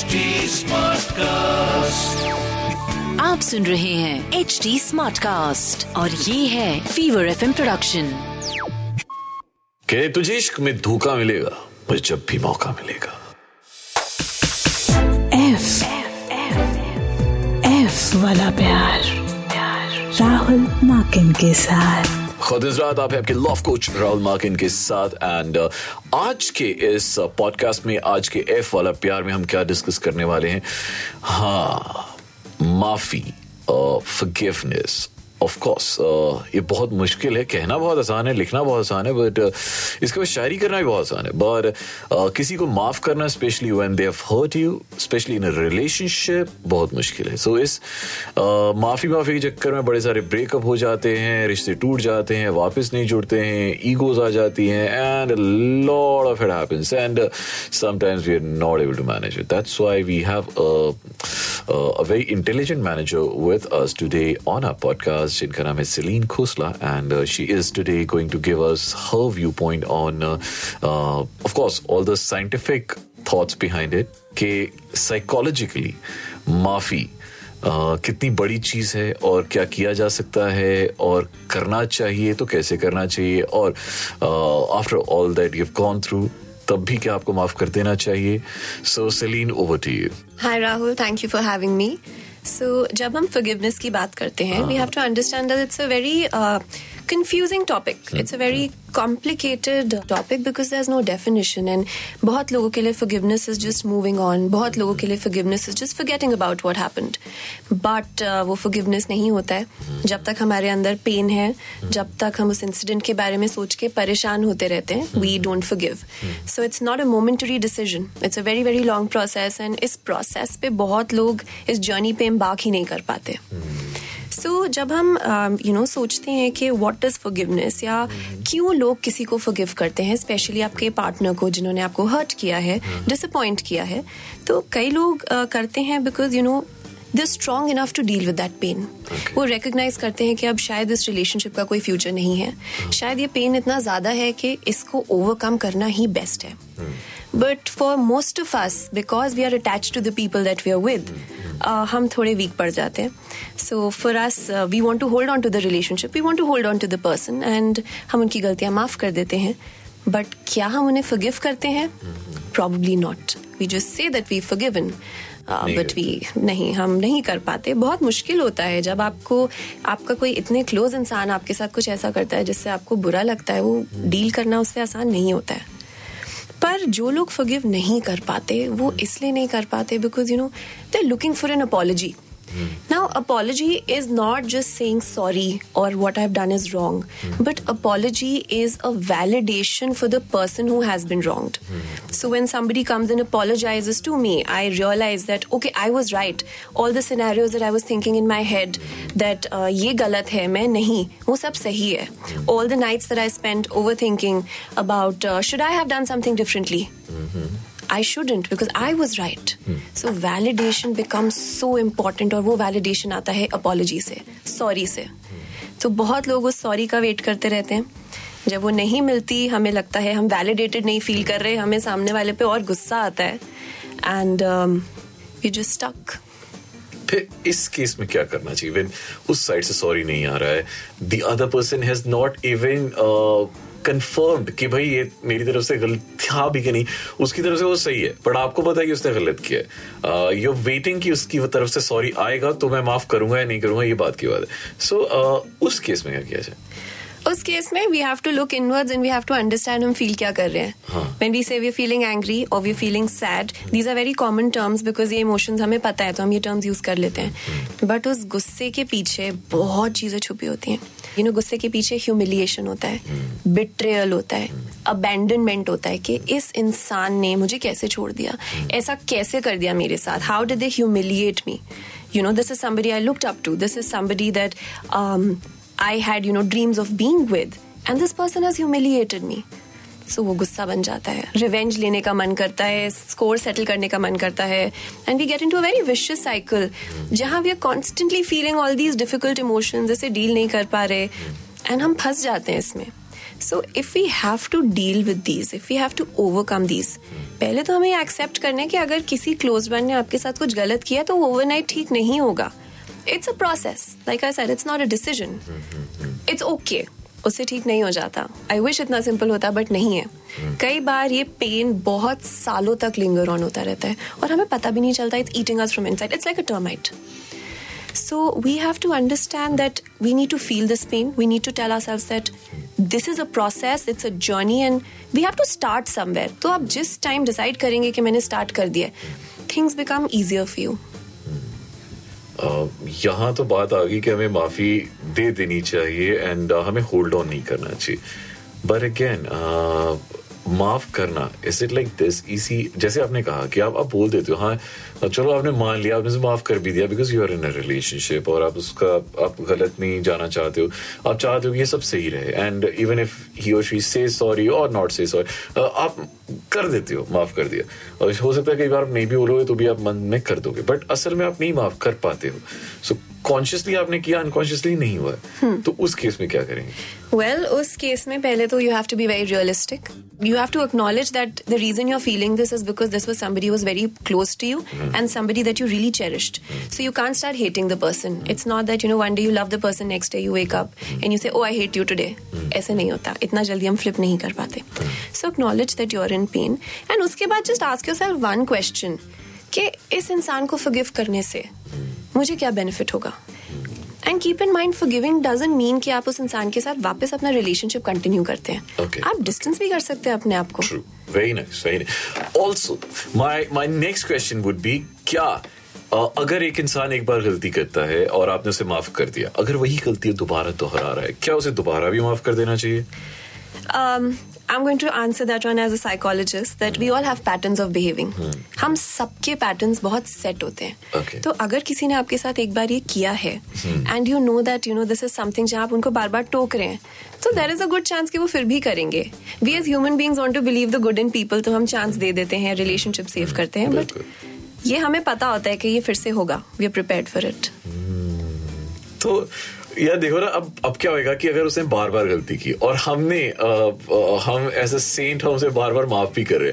HD SmartCast। आप सुन रहे हैं HD SmartCast और ये है फीवर FM प्रोडक्शन। के तुझे इश्क में धोखा मिलेगा पर जब भी मौका मिलेगा। F वाला प्यार राहुल माकिन के साथ। रात आप है आपके लव कोच राहुल माकिन के साथ एंड आज के इस पॉडकास्ट में आज के एफ वाला प्यार में हम क्या डिस्कस करने वाले हैं। हाँ, माफी, फॉरगिवनेस। ऑफ कोर्स ये बहुत मुश्किल है, कहना बहुत आसान है, लिखना बहुत आसान है, बट इसके बाद शायरी करना भी बहुत आसान है। बट किसी को माफ़ करना specially when they have hurt you, specially in a relationship, बहुत मुश्किल है। सो इस माफ़ी के चक्कर में बड़े सारे ब्रेकअप हो जाते हैं, रिश्ते टूट जाते हैं, वापस नहीं जुड़ते हैं, ईगोज आ जाती हैं and lot of it happens and sometimes we are not able to manage it. That's why we have a very intelligent manager with us today on our podcast जिनका नाम है Celine Khosla and she is today going to give us her view point on of course all the scientific thoughts behind it के psychologically माफी कितनी बड़ी चीज़ है और क्या किया जा सकता है और करना चाहिए तो कैसे करना चाहिए और after all that you have gone through तब भी क्या आपको माफ कर देना चाहिए। So Celine, over to you. Hi Rahul, thank you for having me. So, जब हम forgiveness की बात करते हैं we have to understand that it's a very confusing topic. It's a very complicated topic because there's no definition and बहुत लोगों के लिए forgiveness is just moving on. बहुत लोगों के लिए forgiveness is just forgetting about what happened. But वो forgiveness नहीं होता है जब तक हमारे अंदर pain है, जब तक हम उस incident के बारे में सोच के परेशान होते रहते हैं we don't forgive. So it's not a momentary decision. It's a very very long process and इस process पे बहुत लोग इस journey पे बात ही नहीं कर पाते। सो जब हम सोचते हैं कि व्हाट इज फॉरगिवनेस या क्यों लोग किसी को फॉरगिव करते हैं, स्पेशली आपके पार्टनर को जिन्होंने आपको हर्ट किया है, डिसअपॉइंट किया है, तो कई लोग करते हैं because They're strong enough to deal with that pain. Okay. वो recognize करते हैं कि अब शायद इस relationship का कोई future नहीं है, शायद ये pain इतना ज़्यादा है कि इसको overcome करना ही best है. But for most of us, because we are attached to the people that we are with, हम थोड़े weak पड़ जाते हैं. So for us, we want to hold on to the relationship, we want to hold on to the person, and हम उनकी गलतियाँ माफ़ कर देते हैं. But क्या हम उन्हें forgive करते हैं? Probably not. We just say that we've forgiven. But हम नहीं कर पाते। बहुत मुश्किल होता है जब आपको आपका कोई इतने क्लोज इंसान आपके साथ कुछ ऐसा करता है जिससे आपको बुरा लगता है, वो डील करना उससे आसान नहीं होता है। पर जो लोग फॉरगिव नहीं कर पाते वो इसलिए नहीं कर पाते because they are looking for an apology. Now, apology is not just saying sorry or what I've done is wrong, but apology is a validation for the person who has been wronged. So when somebody comes and apologizes to me, I realize that, okay, I was right. All the scenarios that I was thinking in my head that ये गलत है, मैं नहीं, वो सब सही है. All the nights that I spent overthinking about should I have done something differently? I shouldn't because I was right. So validation becomes so important और वो validation आता है apology से, sorry से। तो बहुत लोग उस sorry का wait करते रहते हैं। जब वो नहीं मिलती हमें लगता है हम validated नहीं feel कर रहे, हमें सामने वाले पे और गुस्सा आता है and we're just stuck. फिर इस केस में क्या करना चाहिए when उस साइड से sorry नहीं आ रहा है, the other person has not even confirmed कि भाई ये मेरी तरफ से गलत था भी कि नहीं, उसकी तरफ से वो सही है पर आपको पता है कि उसने गलत किया है, यू आर वेटिंग कि उसकी तरफ से सॉरी आएगा तो मैं माफ करूंगा या नहीं करूंगा, ये बात की बात है। सो उस केस में क्या किया जाए? उस केस में we have to look inwards and we have to understand हम फील क्या कर रहे हैं। When we say we are feeling angry और we are feeling sad, these are very common terms because ये इमोशंस हमें पता है तो हम ये टर्म्स यूज कर लेते हैं। बट उस गुस्से के पीछे बहुत चीज़ें छुपी होती हैं। गुस्से के पीछे ह्यूमिलिएशन होता है, बिट्रेयल होता है, अबैंडनमेंट होता है कि इस इंसान ने मुझे कैसे छोड़ दिया, ऐसा कैसे कर दिया मेरे साथ, how did they humiliate me, this is somebody I looked up to, this is somebody that I had, dreams of being with, and this person has humiliated me. So वो गुस्सा बन जाता है, रिवेंज लेने का मन करता है, स्कोर सेटल करने का मन करता है, and we get into a very vicious cycle, जहाँ we are constantly feeling all these difficult emotions, इसे डील नहीं कर पा रहे, and हम फंस जाते हैं इसमें. So if we have to deal with these, if we have to overcome these, पहले तो हमें एक्सेप्ट करना है कि अगर किसी क्लोज वन ने आपके साथ कुछ गलत किया तो ओवरनाइट ठीक नहीं होगा. It's a process. Like I said, it's not a decision. It's okay. उससे ठीक नहीं हो जाता. I wish इतना सिंपल होता बट नहीं है. कई बार ये पेन बहुत सालों तक लिंगर ऑन होता रहता है और हमें पता भी नहीं चलता. It's eating us from inside. It's like a termite. So we have to understand that we need to feel this pain. We need to tell ourselves that this is a process, it's a journey and we have to start somewhere. तो आप जिस time decide करेंगे कि मैंने start कर दिया, things become easier for you. यहाँ तो बात आ गई कि हमें माफ़ी दे देनी चाहिए एंड हमें होल्ड ऑन नहीं करना चाहिए. बट अगेन माफ़ करना, इज इट लाइक दिस इसी जैसे आपने कहा कि आप बोल देते हो हाँ चलो आपने मान लिया, आपने माफ़ कर भी दिया because you are in a relationship और आप उसका आप गलत नहीं जाना चाहते हो, आप चाहते हो कि ये सब सही रहे एंड इवन इफ ही और शी से सॉरी और नॉट से सॉरी आप कर देते हो, माफ़ कर दिया. और हो सकता है कई बार आप नहीं भी बोलोगे तो भी आप मन में कर दोगे बट असल में आप नहीं माफ़ कर पाते हो. सो कॉन्शियसली आपने किया, अनकॉन्शियसली नहीं हुआ. तो उस केस में क्या करेंगे? वेल उस केस में पहले तो you have to be very realistic. You have to acknowledge that the reason you're feeling this is because this was somebody who was very close to you and somebody that you really cherished. So you can't start hating the person. It's not that, you know, one day you love the person, next day you wake up and you say, oh, I hate you today. ऐसे नहीं होता. इतना जल्दी हम flip नहीं कर पाते. So acknowledge that you're in pain. And उसके बाद just ask yourself one question. कि इस इंसान को forgive करने से मुझे क्या benefit होगा? And keep in mind, forgiving doesn't mean कि आप उस इंसान के साथ वापस अपना relationship continue करते हैं. Okay. आप distance भी कर सकते हैं अपने आप को. True. Very nice. Very nice. Also, my next question would be क्या अगर एक इंसान एक बार गलती करता है और आपने उसे माफ कर दिया, अगर वही गलती दोबारा दोहरा रहा है, क्या उसे दोबारा भी माफ कर देना चाहिए? I'm going to answer that one as a psychologist that we all have patterns of behaving. हम सबके patterns बहुत set होते हैं. तो अगर किसी ने आपके साथ एक बार ये किया है and you know that you know this is something जहाँ आप उनको बार बार टोक रहे हैं, तो there is a good chance कि वो फिर भी करेंगे. We as human beings want to believe the good in people, तो हम chance दे देते हैं, relationship save करते हैं, but ये हमें पता होता है कि ये फिर से होगा. We are prepared for it. तो यार देखो ना अब क्या होगा कि अगर उसने बार बार गलती की और हम एज अ सेंट हम उसे बार बार माफ भी कर रहे,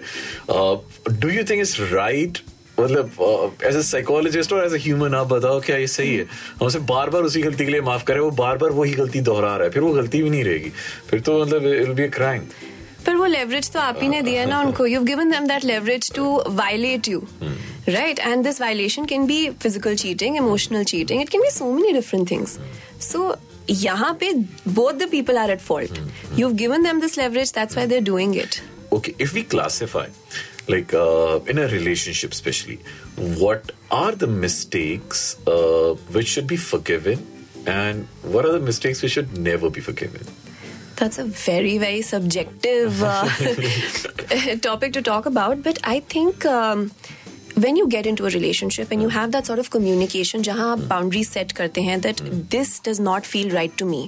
do you think it's right? मतलब एज अ साइकोलॉजिस्ट और एज अ ह्यूमन आप बताओ क्या ये सही है? हम उसे बार बार उसी गलती के लिए माफ कर रहे हैं, वो बार बार वही गलती दोहरा रहा है, फिर वो गलती भी नहीं रहेगी, फिर तो मतलब it will be a crime. पर वो लेवरेज तो आप ही ने दिया ना उनको. You have given them that leverage to violate you. Right, and this violation can be physical cheating, emotional cheating. It can be so many different things. So, यहाँ पे both the people are at fault. You've given them this leverage. That's why they're doing it. Okay, if we classify, like in a relationship, especially, what are the mistakes which should be forgiven, and what are the mistakes which should never be forgiven? That's a very, very subjective topic to talk about. But I think. When you get into a relationship and you have that sort of communication जहाँ आप boundaries set करते हैं that this does not feel right to me,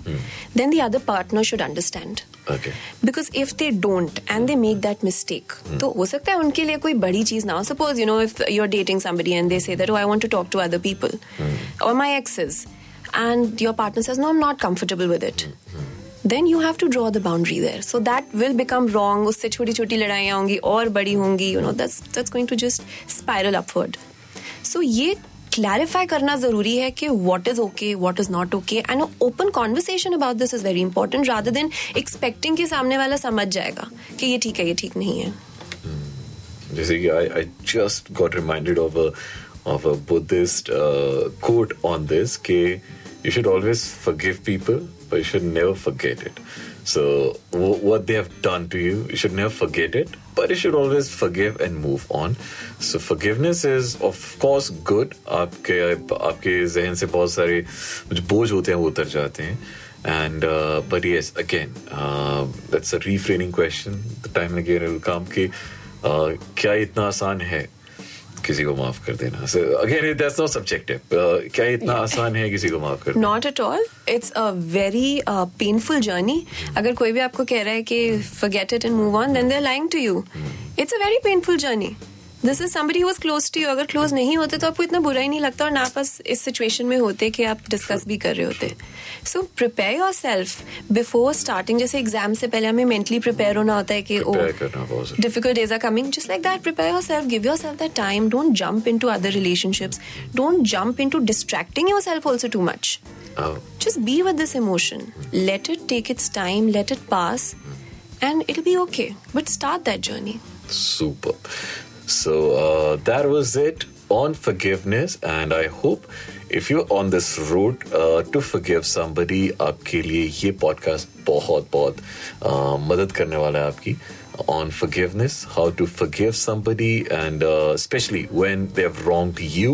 then the other partner should understand. Okay. Because if they don't and they make that mistake, तो हो सकता है उनके लिए कोई बड़ी चीज़ ना हो. Suppose, you know, if you're dating somebody and they say that, oh, I want to talk to other people or my exes, and your partner says, no, I'm not comfortable with it. Then you have to draw the boundary there. So that will become wrong. उससे छोटी-छोटी लड़ाइयाँ होंगी और बड़ी होंगी. You know, that's going to just spiral upward. So ये clarify करना ज़रूरी है कि what is okay, what is not okay. And an open conversation about this is very important rather than expecting कि सामने वाला समझ जाएगा कि ये ठीक है, ये ठीक नहीं है. जैसे कि I just got reminded of a Buddhist quote on this कि you should always forgive people. But you should never forget it. So what they have done to you, you should never forget it. But you should always forgive and move on. So forgiveness is of course good. आपके जहन से बहुत सारे जो बोझ होते हैं वो उतर जाते हैं. And but yes, again, that's a reframing question. The time and again it will come कि क्या इतना आसान है किसी को माफ कर देना? So again, that's not subjective. क्या इतना आसान है किसी को माफ करना? Not at all. It's a very painful journey. अगर कोई भी आपको कह रहा है कि forget it and move on, then they're lying to you. It's a very painful journey. This is somebody who was close to you. अगर close नहीं होते तो आपको इतना बुरा ही नहीं लगता और ना बस इस सिचुएशन में होते कि आप डिस्कस भी कर रहे होते. So prepare yourself before starting. जैसे एग्जाम से पहले हमें मेंटली प्रिपेयर होना होता है कि oh difficult days are coming, just like that prepare yourself, give yourself that time. Don't jump into other relationships, don't jump into distracting yourself also too much. Just be with this emotion. Let it take its time. Let it pass, and it'll be okay. But start that journey. Super. So that was it on forgiveness, and I hope if you're on this road to forgive somebody, आपके लिए ये podcast बहुत मदद करने वाला है आपकी. On forgiveness, how to forgive somebody, and especially when they've wronged you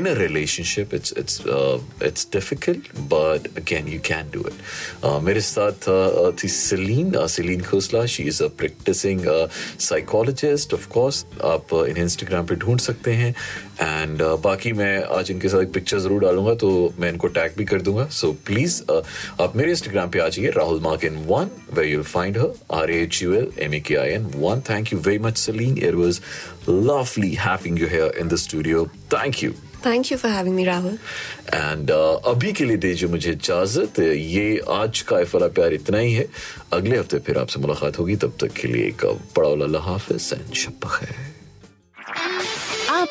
in a relationship, it's difficult, but again, you can do it. Mere saath thi Selene Khosla. She is a practicing psychologist, of course. आप इन Instagram पे ढूंढ सकते हैं, and बाकी मैं आज इनके साथ एक पिक्चर जरूर डालूंगा, तो मैं इनको टैग भी कर दूंगा. So please, आप मेरे Instagram पे आ जाइए, Rahul Makin 1, where you'll find her, RAHUL MAKIN 1. Thank you very much, Selene. It was lovely having you here in the studio. Thank you. Thank you for having me, Rahul. And अभी के लिए दीजिए मुझे इजाजत. ये आज का इफ़ला प्यार इतना ही है. अगले हफ्ते फिर आपसे मुलाकात होगी. तब तक के लिए एक बड़ा अल्लाह हाफ़िज़ और शब बख़ैर. आप